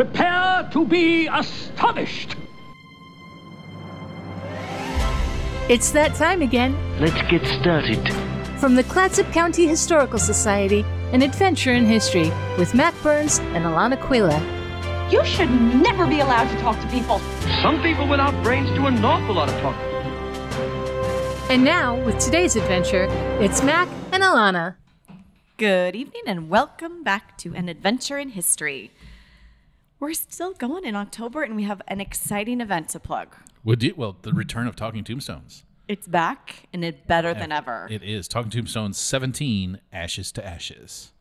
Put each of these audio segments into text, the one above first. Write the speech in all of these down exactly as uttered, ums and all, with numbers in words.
Prepare to be astonished. It's that time again. Let's get started. From the Clatsop County Historical Society, an adventure in history with Mac Burns and Alana Quila. You should never be allowed to talk to people. Some people without brains do an awful lot of talking. And now, with today's adventure, it's Mac and Alana. Good evening and welcome back to an adventure in history. We're still going in October and we have an exciting event to plug. Well, do you, well, the return of Talking Tombstones. It's back, and it's better than ever. It is. Talking Tombstones seventeen, Ashes to Ashes.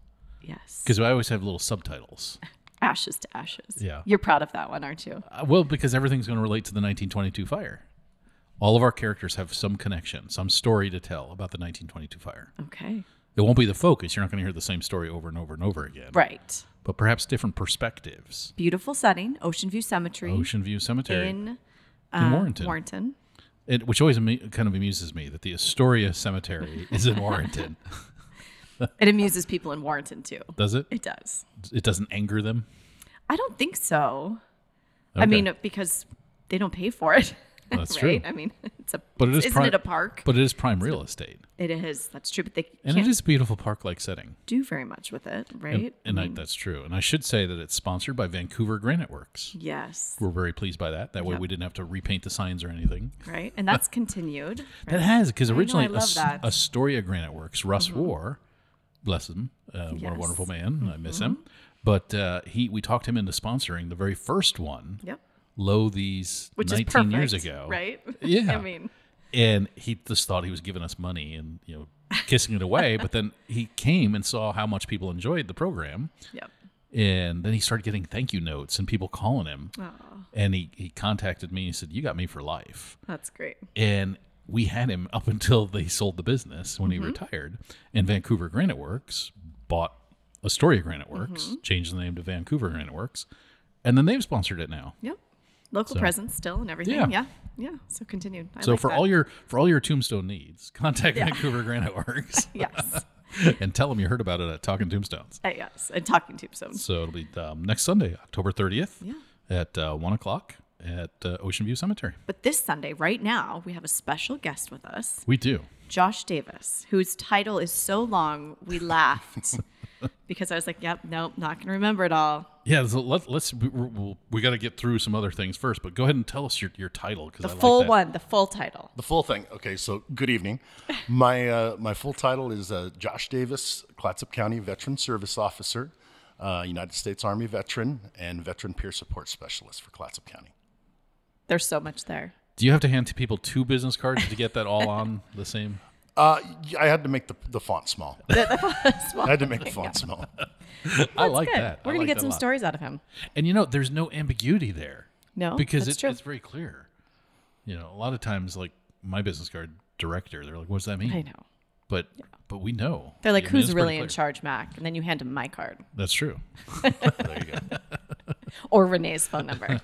Yes. Because I always have little subtitles. Ashes to Ashes. Yeah. You're proud of that one, aren't you? Uh, well, because everything's going to relate to the nineteen twenty-two fire. All of our characters have some connection, some story to tell about the nineteen twenty-two fire. Okay. It won't be the focus. You're not going to hear the same story over and over and over again. Right. But perhaps different perspectives. Beautiful setting, Ocean View Cemetery. Ocean View Cemetery. In, uh, in Warrenton. Warrenton. It, which always am- kind of amuses me that the Astoria Cemetery is in Warrenton. It amuses people in Warrenton, too. Does it? It does. It doesn't anger them? I don't think so. Okay. I mean, because they don't pay for it. Well, that's right? True. I mean, it's a, but it is isn't prime, it a park? But it is prime real estate. It is. That's true. But they and it is a beautiful park-like setting. Do very much with it, right? And, and I mean, I, that's true. And I should say that it's sponsored by Vancouver Granite Works. Yes. We're very pleased by that. That way yep. we didn't have to repaint the signs or anything. Right. And that's continued. Right? That has, because originally I know, I love that. Astoria Granite Works, Russ mm-hmm. War, bless him, uh, yes. what a wonderful man. Mm-hmm. I miss him. But uh, he we talked him into sponsoring the very first one. Yep. Low these Which nineteen is perfect, years ago, right? Yeah, I mean, and he just thought he was giving us money and you know kissing it away. But then he came and saw how much people enjoyed the program. Yep. And then he started getting thank you notes and people calling him. Aww. And he he contacted me and he said, "You got me for life." That's great. And we had him up until they sold the business when mm-hmm. he retired. And Vancouver Granite Works bought Astoria Granite Works, mm-hmm. changed the name to Vancouver Granite Works, and then they've sponsored it now. Yep. Local so, presence still and everything. Yeah. Yeah. yeah. So continued. I so like for that. all your for all your tombstone needs, contact yeah. Vancouver Granite Works. Yes. And tell them you heard about it at Talking Tombstones. Uh, yes. At Talking Tombstones. So it'll be um, next Sunday, October thirtieth yeah. at uh, one o'clock at uh, Ocean View Cemetery. But this Sunday, right now, we have a special guest with us. We do. Josh Davis, whose title is so long, we laughed. Because I was like, yep, nope, not going to remember it all. Yeah, so let, let's, we, we'll, we got to get through some other things first, but go ahead and tell us your, your title. The I full like that. one, the full title. The full thing. Okay, so good evening. My uh, my full title is uh, Josh Davis, Clatsop County Veteran Service Officer, uh, United States Army veteran, and Veteran Peer Support Specialist for Clatsop County. There's so much there. Do you have to hand to people two business cards to get that all on the same? Uh, I had to make the, the font small. The, the font small. I had to make the font yeah. small. Well, I like good. that. We're going like to get some lot. stories out of him. And you know, there's no ambiguity there. No, because it, it's very clear. You know, a lot of times, like my business card director, they're like, "What does that mean?" I know. But yeah. but we know. They're like, yeah, "Who's I mean, really in charge, Mac?" And then you hand him my card. That's true. There you go. Or Renee's phone number.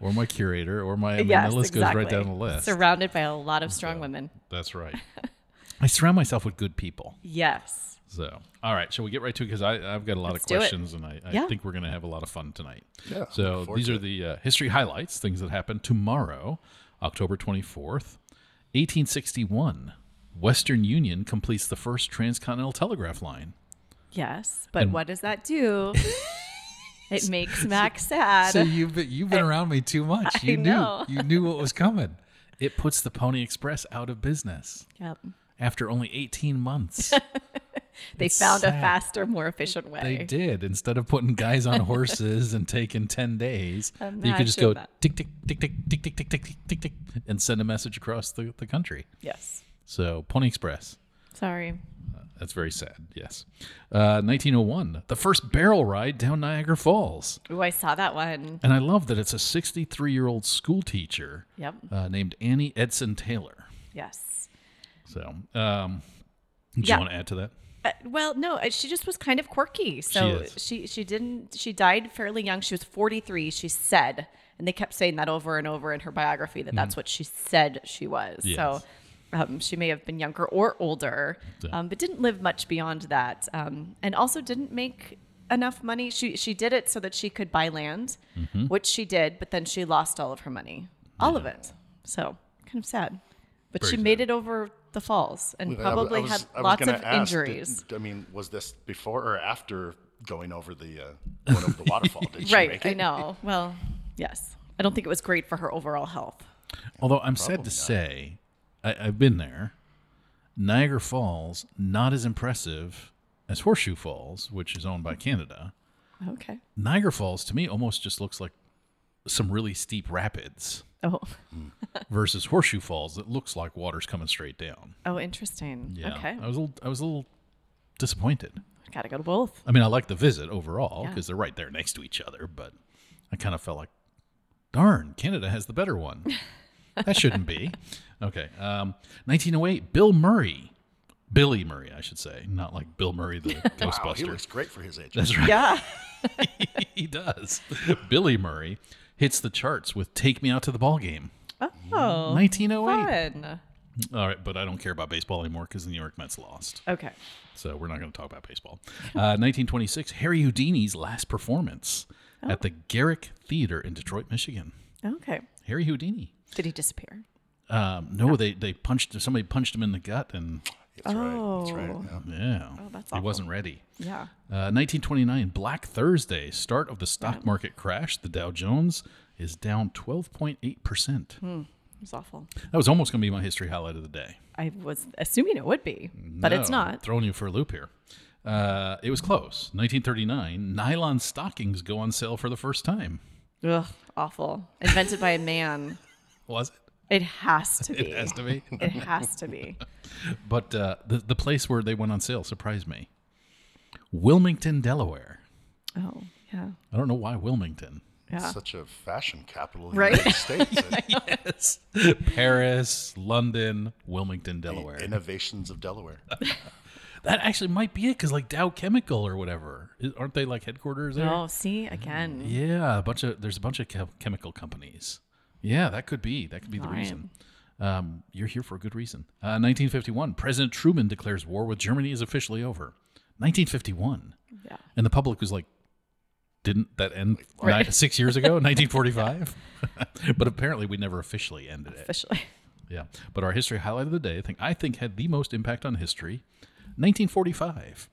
Or my curator, or my, I mean, yes, the list exactly. goes right down the list. Surrounded by a lot of strong so, women. That's right. I surround myself with good people. Yes. So, all right. Shall we get right to it? Because I've got a lot Let's of questions, and I, I yeah. think we're going to have a lot of fun tonight. Yeah. So these are the uh, history highlights, things that happen tomorrow, October twenty-fourth, eighteen sixty-one. Western Union completes the first transcontinental telegraph line. Yes, but and what does that do? It makes Mac so, sad. So you've been, you've been I, around me too much. You I knew know. You knew what was coming. It puts the Pony Express out of business. Yep. After only eighteen months. They it's found sad. a faster, more efficient way. They did. Instead of putting guys on horses and taking ten days, Imagine you could just go that. tick, tick, tick, tick, tick, tick, tick, tick, tick, tick, tick, and send a message across the, the country. Yes. So Pony Express. Sorry. Uh, that's very sad, yes. Uh, nineteen oh one, the first barrel ride down Niagara Falls. Ooh, I saw that one. And I love that it's a sixty-three-year-old school teacher yep. uh, named Annie Edson Taylor. Yes. So, um, do yeah. you want to add to that? Uh, well, no, she just was kind of quirky. So she, she she didn't, she died fairly young. She was forty-three, she said. And they kept saying that over and over in her biography, that mm. that's what she said she was. Yes. So. Um, she may have been younger or older, um, but didn't live much beyond that, um, and also didn't make enough money. She she did it so that she could buy land, mm-hmm. which she did, but then she lost all of her money. All yeah. of it. So kind of sad. But Very she sad. made it over the falls and well, probably I was, had I was, lots I was of ask, injuries. Did, I mean, was this before or after going over the, uh, going over the waterfall? Did she right, make it? I know. Well, yes. I don't think it was great for her overall health. Although I'm probably sad to not. say, I, I've been there. Niagara Falls, not as impressive as Horseshoe Falls, which is owned by Canada. Okay. Niagara Falls, to me, almost just looks like some really steep rapids. Oh. versus Horseshoe Falls, that looks like water's coming straight down. Oh, interesting. Yeah. Okay. I was a little, I was a little disappointed. Got to go to both. I mean, I like the visit overall because yeah. they're right there next to each other, but I kind of felt like, darn, Canada has the better one. That shouldn't be. Okay. Um, nineteen oh eight, Bill Murray. Billy Murray, I should say. Not like Bill Murray, the Ghostbuster. Wow, he looks great for his age. That's right. Yeah. he, he does. Billy Murray hits the charts with Take Me Out to the Ball Game. Oh. nineteen oh eight. Fun. All right, but I don't care about baseball anymore because the New York Mets lost. Okay. So we're not going to talk about baseball. Uh, nineteen twenty-six, Harry Houdini's last performance oh. at the Garrick Theater in Detroit, Michigan. Okay. Harry Houdini. Did he disappear? Um, no, no, they they punched somebody punched him in the gut and. That's oh. right. That's right. Yeah. yeah. Oh, that's awful. He wasn't ready. Yeah. Uh, nineteen twenty-nine, Black Thursday, start of the stock yeah. market crash. The Dow Jones is down twelve point eight percent. Hmm. It was awful. That was almost going to be my history highlight of the day. I was assuming it would be, but no, it's not. Throwing you for a loop here. Uh, it was close. nineteen thirty-nine, nylon stockings go on sale for the first time. Ugh, awful. Invented by a man. Was it? It has to be. It has to be? It has to be. But uh, the, the place where they went on sale surprised me. Wilmington, Delaware. Oh, yeah. I don't know why Wilmington. It's yeah. such a fashion capital in right? the United States. Yes. Paris, London, Wilmington, Delaware. The innovations of Delaware. That actually might be it because like Dow Chemical or whatever. Aren't they like headquarters there? Oh, see, again. Yeah, a bunch of there's a bunch of chem- chemical companies. Yeah, that could be. That could be Fine. the reason. Um, you're here for a good reason. Uh, nineteen fifty-one, President Truman declares war with Germany is officially over. nineteen fifty-one. Yeah. And the public was like, didn't that end right. nine, six years ago, nineteen forty-five? But apparently we never officially ended officially. it. Officially. Yeah. But our history highlight of the day, I think, I think had the most impact on history. nineteen forty-five,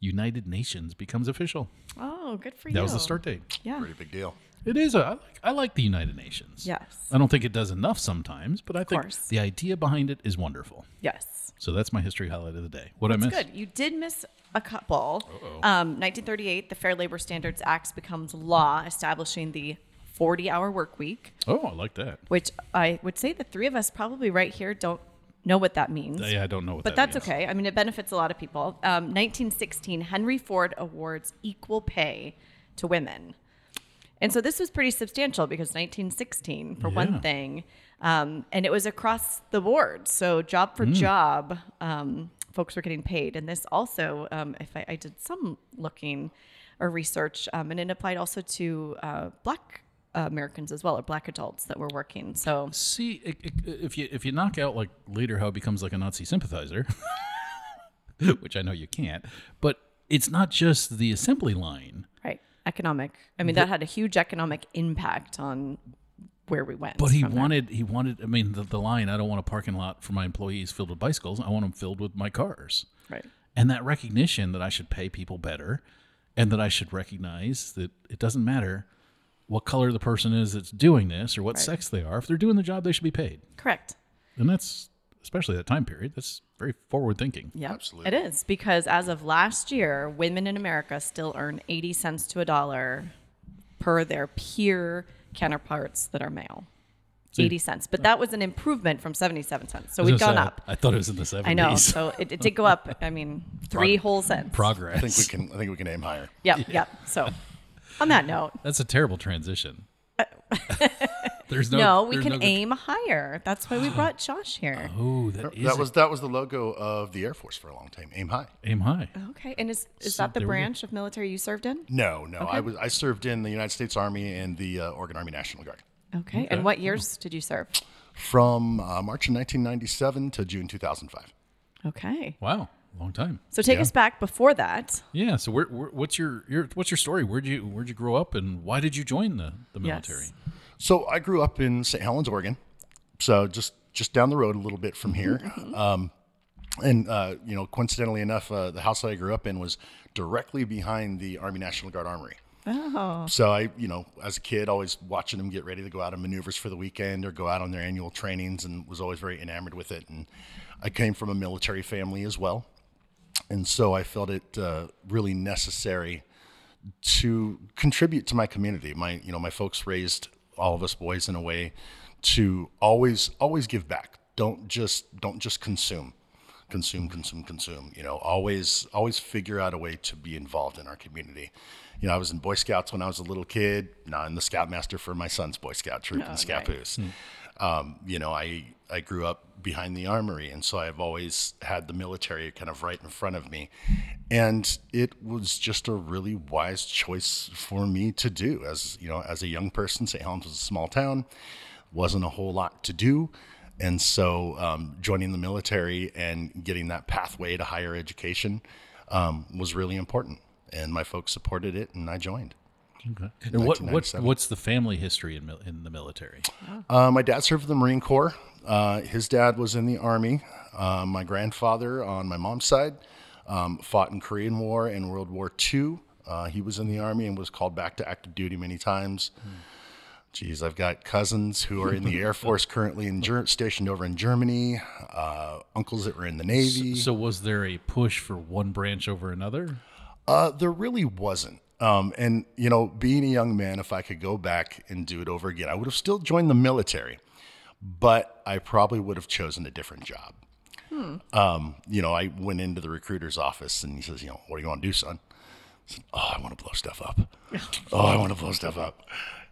United Nations becomes official. Oh, good for that you. That was the start date. Yeah. Pretty big deal. It is. A, I, like, I like the United Nations. Yes. I don't think it does enough sometimes, but I of think course. the idea behind it is wonderful. Yes. So that's my history highlight of the day. What I missed? That's good. You did miss a couple. Um, nineteen thirty-eight, the Fair Labor Standards Act becomes law, establishing the forty-hour work week. Oh, I like that. Which I would say the three of us probably right here don't know what that means. Yeah, I don't know what that means. But that's okay. I mean, it benefits a lot of people. Um, nineteen sixteen, Henry Ford awards equal pay to women. And so this was pretty substantial because nineteen sixteen, for yeah. one thing, um, and it was across the board. So job for mm. job, um, folks were getting paid. And this also, um, if I, I did some looking or research, um, and it applied also to uh, Black uh, Americans as well, or Black adults that were working. So see, it, it, if you if you knock out like later how it becomes like a Nazi sympathizer, which I know you can't, but it's not just the assembly line. Right. Economic. I mean, but, that had a huge economic impact on where we went. But he wanted, there. he wanted, I mean, the, the line, I don't want a parking lot for my employees filled with bicycles. I want them filled with my cars. Right. And that recognition that I should pay people better and that I should recognize that it doesn't matter what color the person is that's doing this or what right. sex they are. If they're doing the job, they should be paid. Correct. And that's, especially that time period, that's very forward thinking. Yeah, absolutely. It is, because as of last year, women in America still earn eighty cents to a dollar per their peer counterparts that are male. See, eighty cents. But that was an improvement from seventy-seven cents. So we've gone say, up. I thought it was in the seventies. I know. So it, it did go up, I mean, three Prog- whole cents. Progress. I think we can I think we can aim higher. Yep, yeah. yep. So on that note. That's a terrible transition. There's no, no, we can no aim good... higher. That's why we brought Josh here. Oh, that, is that was that was the logo of the Air Force for a long time. Aim high. Aim high. Okay, and is is so that the branch of military you served in? No, no, okay. I was I served in the United States Army and the uh, Oregon Army National Guard. Okay, okay. And what years oh. did you serve? From uh, March of nineteen ninety-seven to June two thousand five. Okay. Wow. Long time. So take yeah. us back before that. Yeah. So where, where, what's your, your what's your story? Where'd you where'd you grow up, and why did you join the, the military? Yes. So I grew up in Saint Helens, Oregon. So just just down the road a little bit from here. Mm-hmm. Um, and uh, you know, coincidentally enough, uh, the house that I grew up in was directly behind the Army National Guard Armory. Oh. So I, you know, as a kid, always watching them get ready to go out on maneuvers for the weekend or go out on their annual trainings, and was always very enamored with it. And I came from a military family as well. And so I felt it uh, really necessary to contribute to my community. My, you know, my folks raised all of us boys in a way to always, always give back. Don't just, don't just consume, consume, consume, consume, you know, always, always figure out a way to be involved in our community. You know, I was in Boy Scouts when I was a little kid. Now I'm the Scoutmaster for my son's Boy Scout troop oh, in Scappoose. Right. Mm. Um, you know, I, I grew up behind the armory, and so I've always had the military kind of right in front of me. And it was just a really wise choice for me to do. As, you know, as a young person, Saint Helens was a small town, wasn't a whole lot to do. And so um, joining the military and getting that pathway to higher education um, was really important. And my folks supported it, and I joined. Okay. And what, what what's the family history in in the military? Uh, my dad served in the Marine Corps. Uh, his dad was in the Army. Uh, my grandfather on my mom's side um, fought in Korean War and World War Two. Uh, he was in the Army and was called back to active duty many times. Hmm. Geez, I've got cousins who are in the Air Force currently in Ger- stationed over in Germany, uh, uncles that were in the Navy. So, so was there a push for one branch over another? Uh, there really wasn't. Um, and, you know, being a young man, if I could go back and do it over again, I would have still joined the military, but I probably would have chosen a different job. Hmm. Um, you know, I went into the recruiter's office, and he says, you know, what do you want to do, son? I said, oh, I want to blow stuff up. oh, I want to blow stuff up.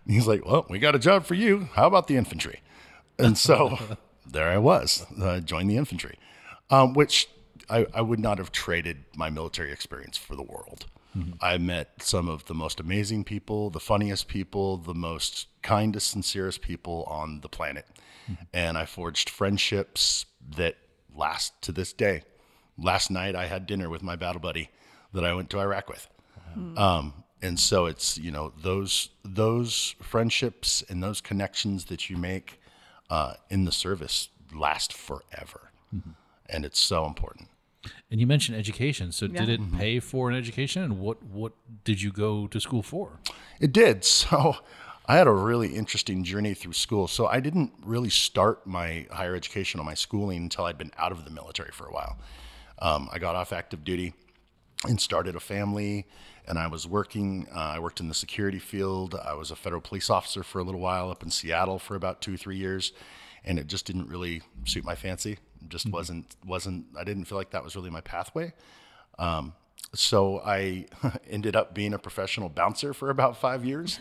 And he's like, well, we got a job for you. How about the infantry? And so there I was, uh, joined the infantry, um, which I, I would not have traded my military experience for the world. Mm-hmm. I met some of the most amazing people, the funniest people, the most kindest, sincerest people on the planet. Mm-hmm. And I forged friendships that last to this day. Last night I had dinner with my battle buddy that I went to Iraq with. Mm-hmm. Um, and so it's, you know, those, those friendships and those connections that you make uh, in the service last forever. Mm-hmm. And it's so important. And you mentioned education. So yeah. did it pay for an education? And what, what did you go to school for? It did. So I had a really interesting journey through school. So I didn't really start my higher education or my schooling until I'd been out of the military for a while. Um, I got off active duty and started a family, and I was working. Uh, I worked in the security field. I was a federal police officer for a little while up in Seattle for about two, three years. And it just didn't really suit my fancy. Just wasn't, wasn't, I didn't feel like that was really my pathway. Um, so I ended up being a professional bouncer for about five years.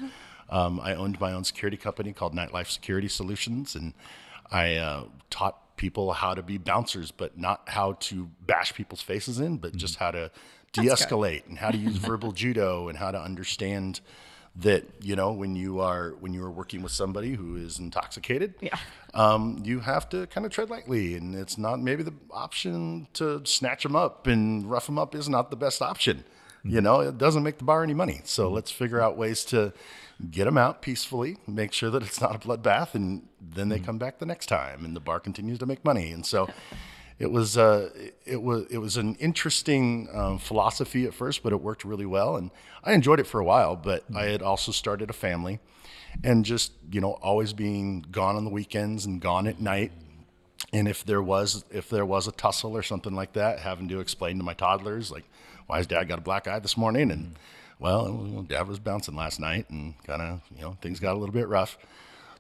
Um, I owned my own security company called Nightlife Security Solutions. And I uh, taught people how to be bouncers, but not how to bash people's faces in, but just how to de-escalate and how to use verbal judo and how to understand that, you know, when you are when you are working with somebody who is intoxicated, yeah. um, you have to kind of tread lightly, and it's not maybe the option to snatch them up and rough them up is not the best option. Mm-hmm. You know, it doesn't make the bar any money. So mm-hmm. let's figure out ways to get them out peacefully, make sure that it's not a bloodbath, and then they mm-hmm. come back the next time, and the bar continues to make money. And so it was uh, it was it was an interesting um, philosophy at first, but it worked really well, and I enjoyed it for a while. But I had also started a family, and just, you know, always being gone on the weekends and gone at night. And if there was if there was a tussle or something like that, having to explain to my toddlers like, why has Dad got a black eye this morning? And well, Dad was bouncing last night, and kind of, you know, things got a little bit rough.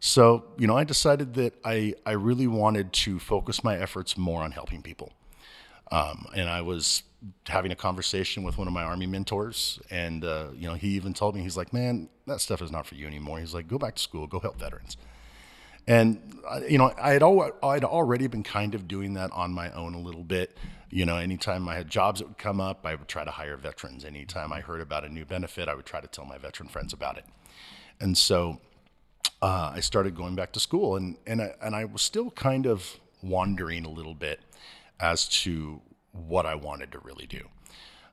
So, you know, I decided that I, I really wanted to focus my efforts more on helping people. Um, and I was having a conversation with one of my Army mentors, and, uh, you know, he even told me, he's like, man, that stuff is not for you anymore. He's like, go back to school, go help veterans. And, uh, you know, I had al- I'd already been kind of doing that on my own a little bit. You know, anytime I had jobs that would come up, I would try to hire veterans. Anytime I heard about a new benefit, I would try to tell my veteran friends about it. And so Uh, I started going back to school, and and I, and I was still kind of wandering a little bit as to what I wanted to really do.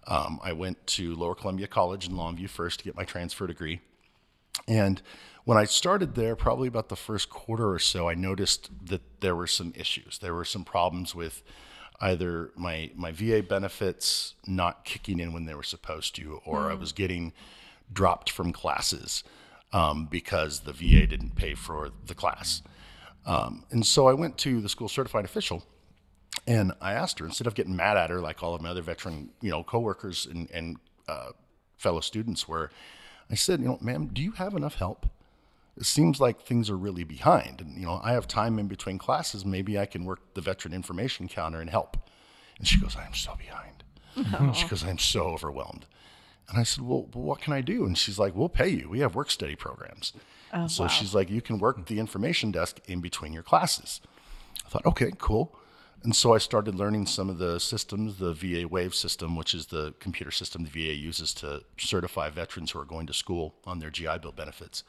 Um, I went to Lower Columbia College in Longview first to get my transfer degree. And when I started there, probably about the first quarter or so, I noticed that there were some issues. There were some problems with either my, my V A benefits not kicking in when they were supposed to, or mm. I was getting dropped from classes um, because the V A didn't pay for the class. Um, and so I went to the school certified official, and I asked her, instead of getting mad at her like all of my other veteran, you know, coworkers and, and uh, fellow students were, I said, you know, ma'am, do you have enough help? It seems like things are really behind. And, you know, I have time in between classes. Maybe I can work the veteran information counter and help. And she goes, I'm so behind. Aww. She goes, I'm so overwhelmed. And I said, well, what can I do? And she's like, we'll pay you. We have work study programs. Oh, so wow. She's like, you can work the information desk in between your classes. I thought, okay, cool. And so I started learning some of the systems, the V A WAVE system, which is the computer system the V A uses to certify veterans who are going to school on their G I Bill benefits.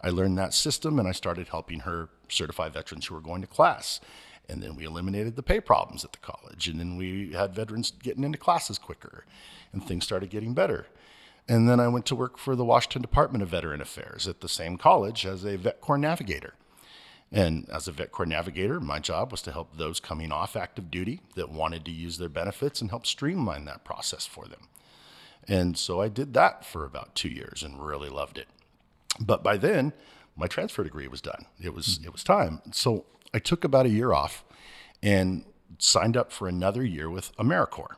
I learned that system, and I started helping her certify veterans who were going to class. And then we eliminated the pay problems at the college. And then we had veterans getting into classes quicker, and things started getting better. And then I went to work for the Washington Department of Veteran Affairs at the same college as a Vet Corps navigator. And as a Vet Corps navigator, my job was to help those coming off active duty that wanted to use their benefits and help streamline that process for them. And so I did that for about two years and really loved it. But by then, my transfer degree was done. It was it was time. So I took about a year off and signed up for another year with AmeriCorps.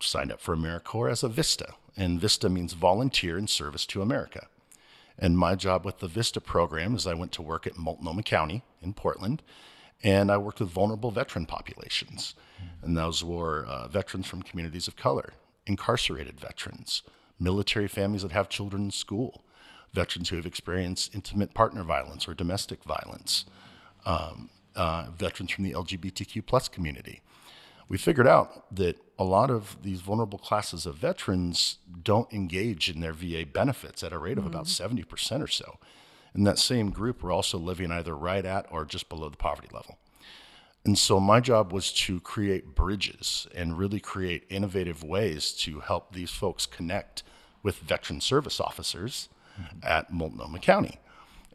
Signed up for AmeriCorps as a VISTA. And VISTA means Volunteer in Service to America. And my job with the VISTA program is I went to work at Multnomah County in Portland, and I worked with vulnerable veteran populations. And those were uh, veterans from communities of color, incarcerated veterans, military families that have children in school, veterans who have experienced intimate partner violence or domestic violence, um, uh, veterans from the L G B T Q plus community. We figured out that a lot of these vulnerable classes of veterans don't engage in their V A benefits at a rate of mm-hmm. about seventy percent or so. And that same group were also living either right at or just below the poverty level. And so my job was to create bridges and really create innovative ways to help these folks connect with veteran service officers at Multnomah County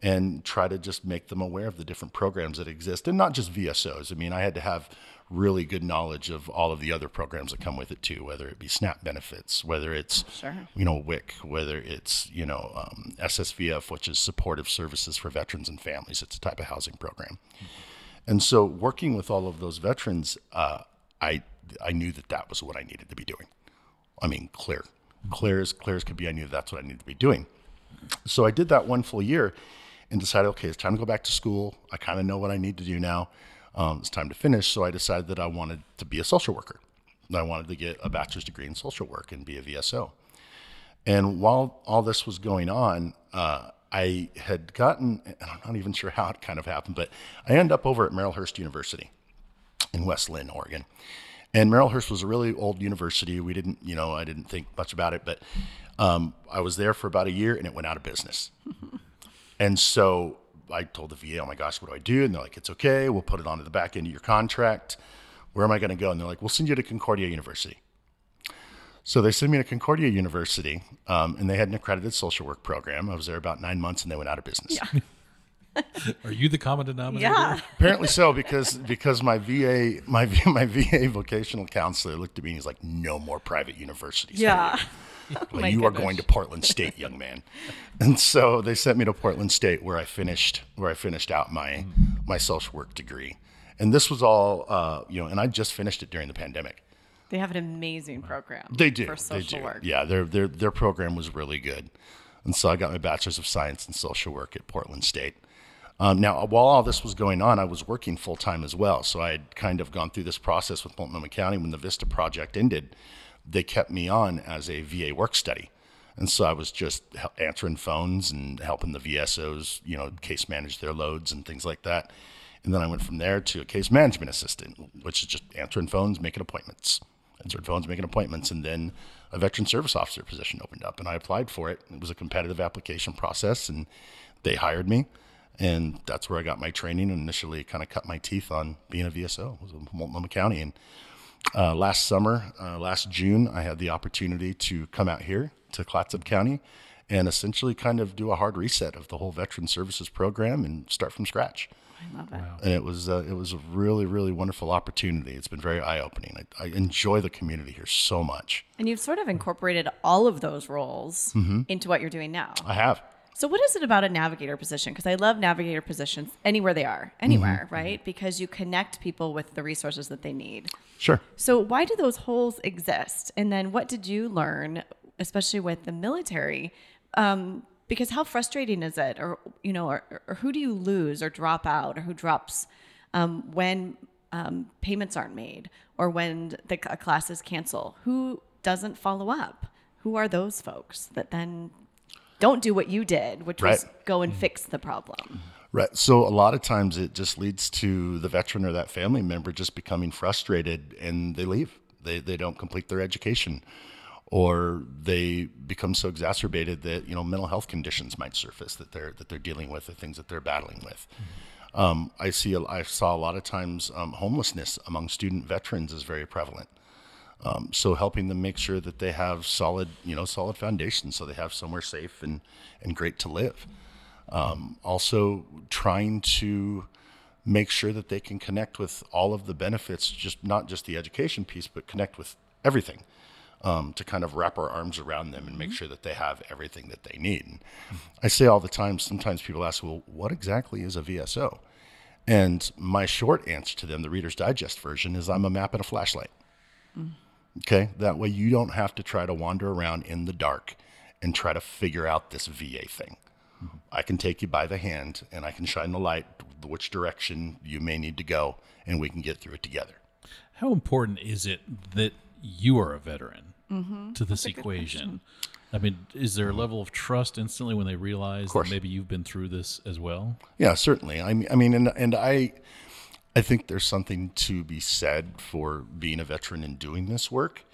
and try to just make them aware of the different programs that exist, and not just V S Os. I mean, I had to have really good knowledge of all of the other programs that come with it too, whether it be SNAP benefits, whether it's, sure. you know, W I C, whether it's, you know, um, S S V F, which is Supportive Services for Veterans and Families. It's a type of housing program. Mm-hmm. And so working with all of those veterans, uh, I, I knew that that was what I needed to be doing. I mean, clear, clear as clear as could be. I knew that's what I needed to be doing. So I did that one full year and decided, okay, it's time to go back to school. I kind of know what I need to do now. Um, it's time to finish. So I decided that I wanted to be a social worker. I wanted to get a bachelor's degree in social work and be a V S O. And while all this was going on, uh, I had gotten, and I'm not even sure how it kind of happened, but I ended up over at Merrillhurst University in West Linn, Oregon. And Merrillhurst was a really old university. We didn't, you know, I didn't think much about it, but um, I was there for about a year and it went out of business. And so I told the V A, oh my gosh, what do I do? And they're like, it's okay. We'll put it onto the back end of your contract. Where am I going to go? And they're like, we'll send you to Concordia University. So they sent me to Concordia University um, and they had an accredited social work program. I was there about nine months and they went out of business. Yeah. Are you the common denominator? Yeah. Apparently so, because because my V A my my V A vocational counselor looked at me and he's like, "No more private universities." Yeah. Like, oh, you goodness. Are going to Portland State, young man. And so they sent me to Portland State, where I finished where I finished out my mm. my social work degree. And this was all uh, you know, and I just finished it during the pandemic. They have an amazing program. They do. For social they do. work. Yeah, their their their program was really good. And so I got my bachelor's of science in social work at Portland State. Um, now, while all this was going on, I was working full-time as well. So I had kind of gone through this process with Multnomah County. When the VISTA project ended, they kept me on as a V A work study. And so I was just answering phones and helping the V S Os, you know, case manage their loads and things like that. And then I went from there to a case management assistant, which is just answering phones, making appointments, answering phones, making appointments. And then a veteran service officer position opened up, and I applied for it. It was a competitive application process, and they hired me. And that's where I got my training, and initially kind of cut my teeth on being a V S O. It was in Multnomah County. And Uh, last summer, uh, last June, I had the opportunity to come out here to Clatsop County and essentially kind of do a hard reset of the whole veteran services program and start from scratch. I love it. Wow. And it was uh, it was a really, really wonderful opportunity. It's been very eye-opening. I, I enjoy the community here so much. And you've sort of incorporated all of those roles mm-hmm. into what you're doing now. I have. So what is it about a navigator position? Because I love navigator positions anywhere they are, anywhere, mm-hmm. right? Because you connect people with the resources that they need. Sure. So why do those holes exist? And then what did you learn, especially with the military? Um, because how frustrating is it? Or, you know, or, or who do you lose or drop out or who drops um, when um, payments aren't made or when the a class is canceled? Who doesn't follow up? Who are those folks that then don't do what you did, which was right. go and fix the problem? Right. So a lot of times it just leads to the veteran or that family member just becoming frustrated and they leave. They they don't complete their education, or they become so exacerbated that, you know, mental health conditions might surface that they're that they're dealing with, the things that they're battling with. Mm-hmm. Um, I see. A, I saw a lot of times um, homelessness among student veterans is very prevalent. Um, so helping them make sure that they have solid, you know, solid foundations, so they have somewhere safe and, and great to live. Um, also trying to make sure that they can connect with all of the benefits, just not just the education piece, but connect with everything, um, to kind of wrap our arms around them and make mm-hmm. sure that they have everything that they need. And I say all the time, sometimes people ask, well, what exactly is a V S O? And my short answer to them, the Reader's Digest version, is I'm a map and a flashlight. Mm-hmm. Okay, that way you don't have to try to wander around in the dark and try to figure out this V A thing. Mm-hmm. I can take you by the hand and I can shine the light which direction you may need to go, and we can get through it together. How important is it that you are a veteran mm-hmm. to this That's equation? I mean, is there a level of trust instantly when they realize that maybe you've been through this as well? Yeah, certainly. I mean, I mean, and and I... I think there's something to be said for being a veteran and doing this work,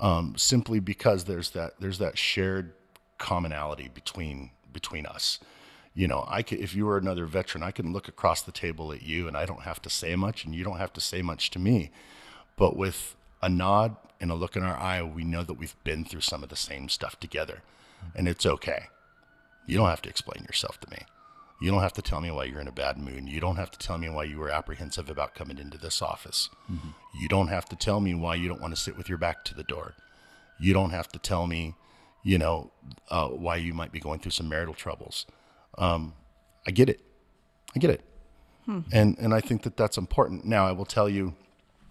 um, simply because there's that there's that shared commonality between between us. You know, I could, if you were another veteran, I can look across the table at you, and I don't have to say much, and you don't have to say much to me. But with a nod and a look in our eye, we know that we've been through some of the same stuff together, and it's okay. You don't have to explain yourself to me. You don't have to tell me why you're in a bad mood. You don't have to tell me why you were apprehensive about coming into this office. Mm-hmm. You don't have to tell me why you don't want to sit with your back to the door. You don't have to tell me, you know, uh, why you might be going through some marital troubles. Um, I get it. I get it. Hmm. And and I think that that's important. Now, I will tell you,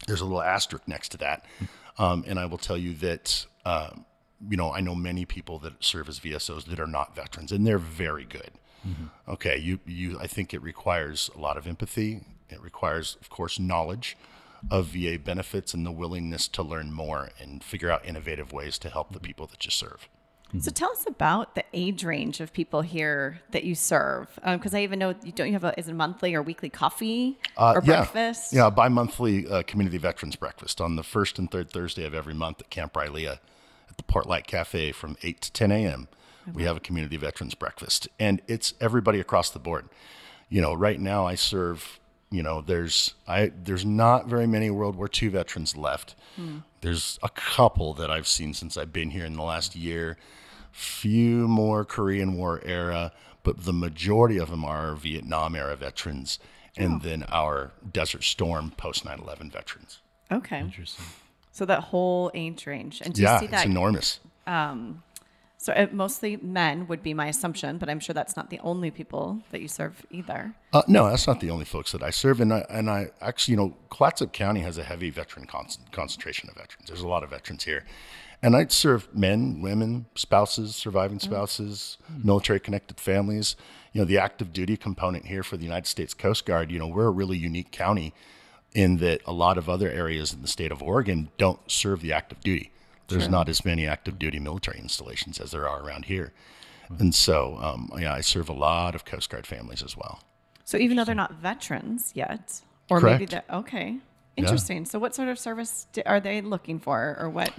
there's a little asterisk next to that. Um, and I will tell you that, uh, you know, I know many people that serve as V S Os that are not veterans, and they're very good. Mm-hmm. Okay, you, you. I think it requires a lot of empathy. It requires, of course, knowledge of V A benefits and the willingness to learn more and figure out innovative ways to help the people that you serve. Mm-hmm. So tell us about the age range of people here that you serve, because um, I even know you don't you have a is it a monthly or weekly coffee uh, or yeah. breakfast? Yeah, bi-monthly uh, community veterans breakfast on the first and third Thursday of every month at Camp Rilea at the Port Light Cafe from eight to ten a.m. We have a community veterans breakfast, and it's everybody across the board. You know, right now I serve, you know, there's, I, there's not very many World War Two veterans left. Mm. There's a couple that I've seen since I've been here in the last year, few more Korean War era, but the majority of them are Vietnam era veterans. And oh. then our Desert Storm post nine eleven veterans. Okay. Interesting. So that whole age range. And do yeah, you see that? It's enormous. Um, So mostly men would be my assumption, but I'm sure that's not the only people that you serve either. Uh, no, that's not the only folks that I serve. And I, and I actually, you know, Clatsop County has a heavy veteran con- concentration of veterans. There's a lot of veterans here. And I serve men, women, spouses, surviving spouses, mm-hmm. military-connected families. You know, the active duty component here for the United States Coast Guard, you know, we're a really unique county in that a lot of other areas in the state of Oregon don't serve the active duty. There's sure. not as many active duty military installations as there are around here. Mm-hmm. And so, um, yeah, I serve a lot of Coast Guard families as well. So even though they're not veterans yet, or Correct. maybe they're, okay, interesting. Yeah. So what sort of service do, are they looking for, or what?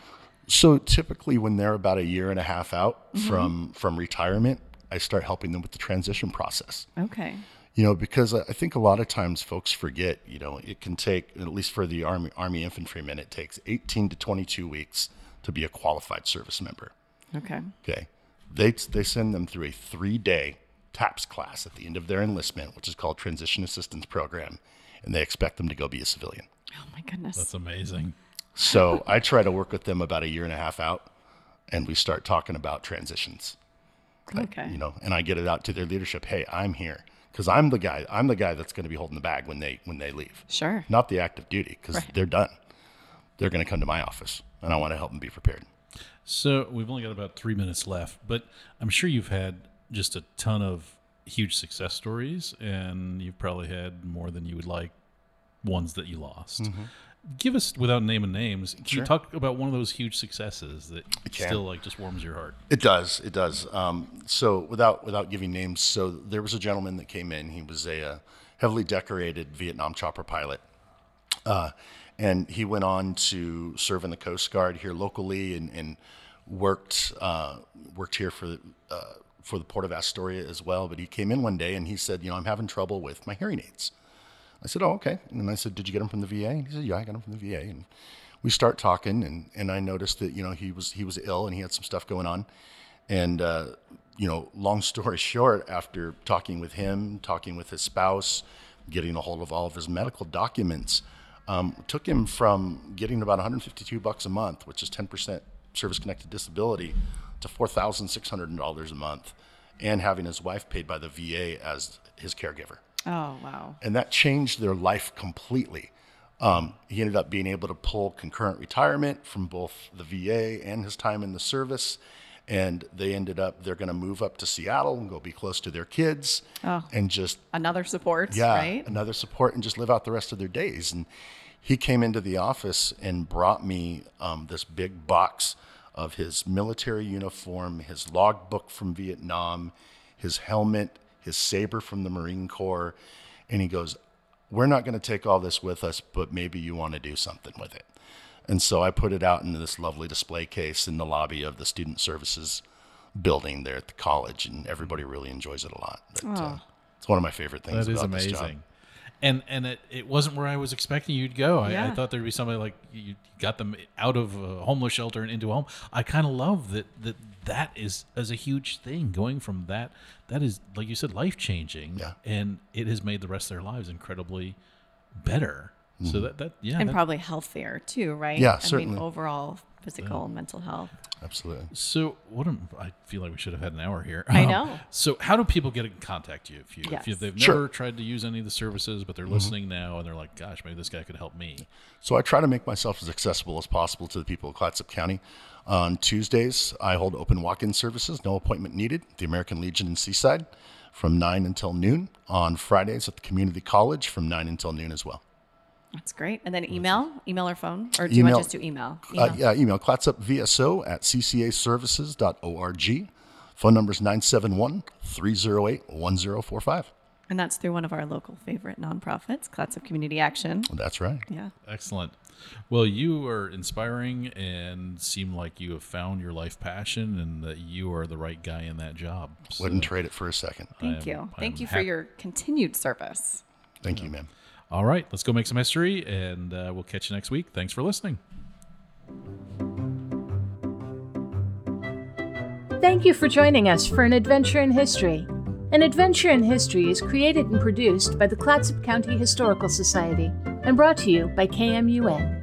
So typically when they're about a year and a half out mm-hmm. from, from retirement, I start helping them with the transition process. Okay. you know, because I think a lot of times folks forget, you know, it can take, at least for the Army Army infantrymen, it takes eighteen to twenty-two weeks to be a qualified service member. Okay. Okay. They they send them through a three-day TAPS class at the end of their enlistment, which is called Transition Assistance Program, and they expect them to go be a civilian. Oh, my goodness. That's amazing. So I try to work with them about a year and a half out, and we start talking about transitions. Okay. Like, you know, and I get it out to their leadership. Hey, I'm here. Because I'm the guy, I'm the guy that's going to be holding the bag when they when they leave. Sure. Not the active duty, because right. they're done. They're going to come to my office, and I want to help them be prepared. So we've only got about three minutes left, but I'm sure you've had just a ton of huge success stories, and you've probably had more than you would like, ones that you lost. Mm-hmm. Give us, without naming names, can sure. you talk about one of those huge successes that still like just warms your heart? It does. It does. Um, so without without giving names, so there was a gentleman that came in. He was a uh, heavily decorated Vietnam chopper pilot, uh, and he went on to serve in the Coast Guard here locally, and, and worked uh, worked here for the, uh, for the Port of Astoria as well. But he came in one day and he said, you know, I'm having trouble with my hearing aids. I said, oh, okay. And I said, did you get him from the V A? And he said, yeah, I got him from the V A. And we start talking, and, and I noticed that, you know, he was he was ill and he had some stuff going on. And, uh, you know, long story short, after talking with him, talking with his spouse, getting a hold of all of his medical documents, um, took him from getting about one hundred fifty-two bucks a month, which is ten percent service-connected disability, to four thousand six hundred dollars a month, and having his wife paid by the V A as his caregiver. Oh, wow. And that changed their life completely. Um, he ended up being able to pull concurrent retirement from both the V A and his time in the service. And they ended up, they're going to move up to Seattle and go be close to their kids. Oh, and just another support, yeah, right? Another support, and just live out the rest of their days. And he came into the office and brought me um, this big box of his military uniform, his logbook from Vietnam, his helmet, his saber from the Marine Corps, and he goes, we're not going to take all this with us, but maybe you want to do something with it. And so I put it out into this lovely display case in the lobby of the Student Services building there at the college, and everybody really enjoys it a lot. But, uh, it's one of my favorite things that about this job. That is amazing. And and it, it wasn't where I was expecting you'd go. I, yeah. I thought there'd be somebody like you got them out of a homeless shelter and into a home. I kind of love that that that is, is a huge thing, going from that. That is, like you said, life-changing. Yeah. And it has made the rest of their lives incredibly better. Mm-hmm. So that, that yeah. And that, probably healthier too, right? Yeah, I certainly. mean, overall physical yeah. and mental health. Absolutely. So what am, I feel like we should have had an hour here. Um, I know. So how do people get in contact you if you, yes. if you, they've sure. never tried to use any of the services, but they're mm-hmm. listening now and they're like, gosh, maybe this guy could help me. So I try to make myself as accessible as possible to the people of Clatsop County. On Tuesdays, I hold open walk-in services, no appointment needed, the American Legion in Seaside from nine until noon. On Fridays at the community college from nine until noon as well. That's great. And then email, email or phone, or do email, you want just do email? email. Uh, yeah, email clatsupvso at c c a services dot org. Phone number is nine seven one, three zero eight, one zero four five. And that's through one of our local favorite nonprofits, Clatsop Community Action. That's right. Yeah. Excellent. Well, you are inspiring and seem like you have found your life passion and that you are the right guy in that job. So wouldn't trade it for a second. Thank you. Thank you for your continued service. Thank you, ma'am. All right, let's go make some history, and uh, we'll catch you next week. Thanks for listening. Thank you for joining us for An Adventure in History. An Adventure in History is created and produced by the Clatsop County Historical Society and brought to you by K M U N.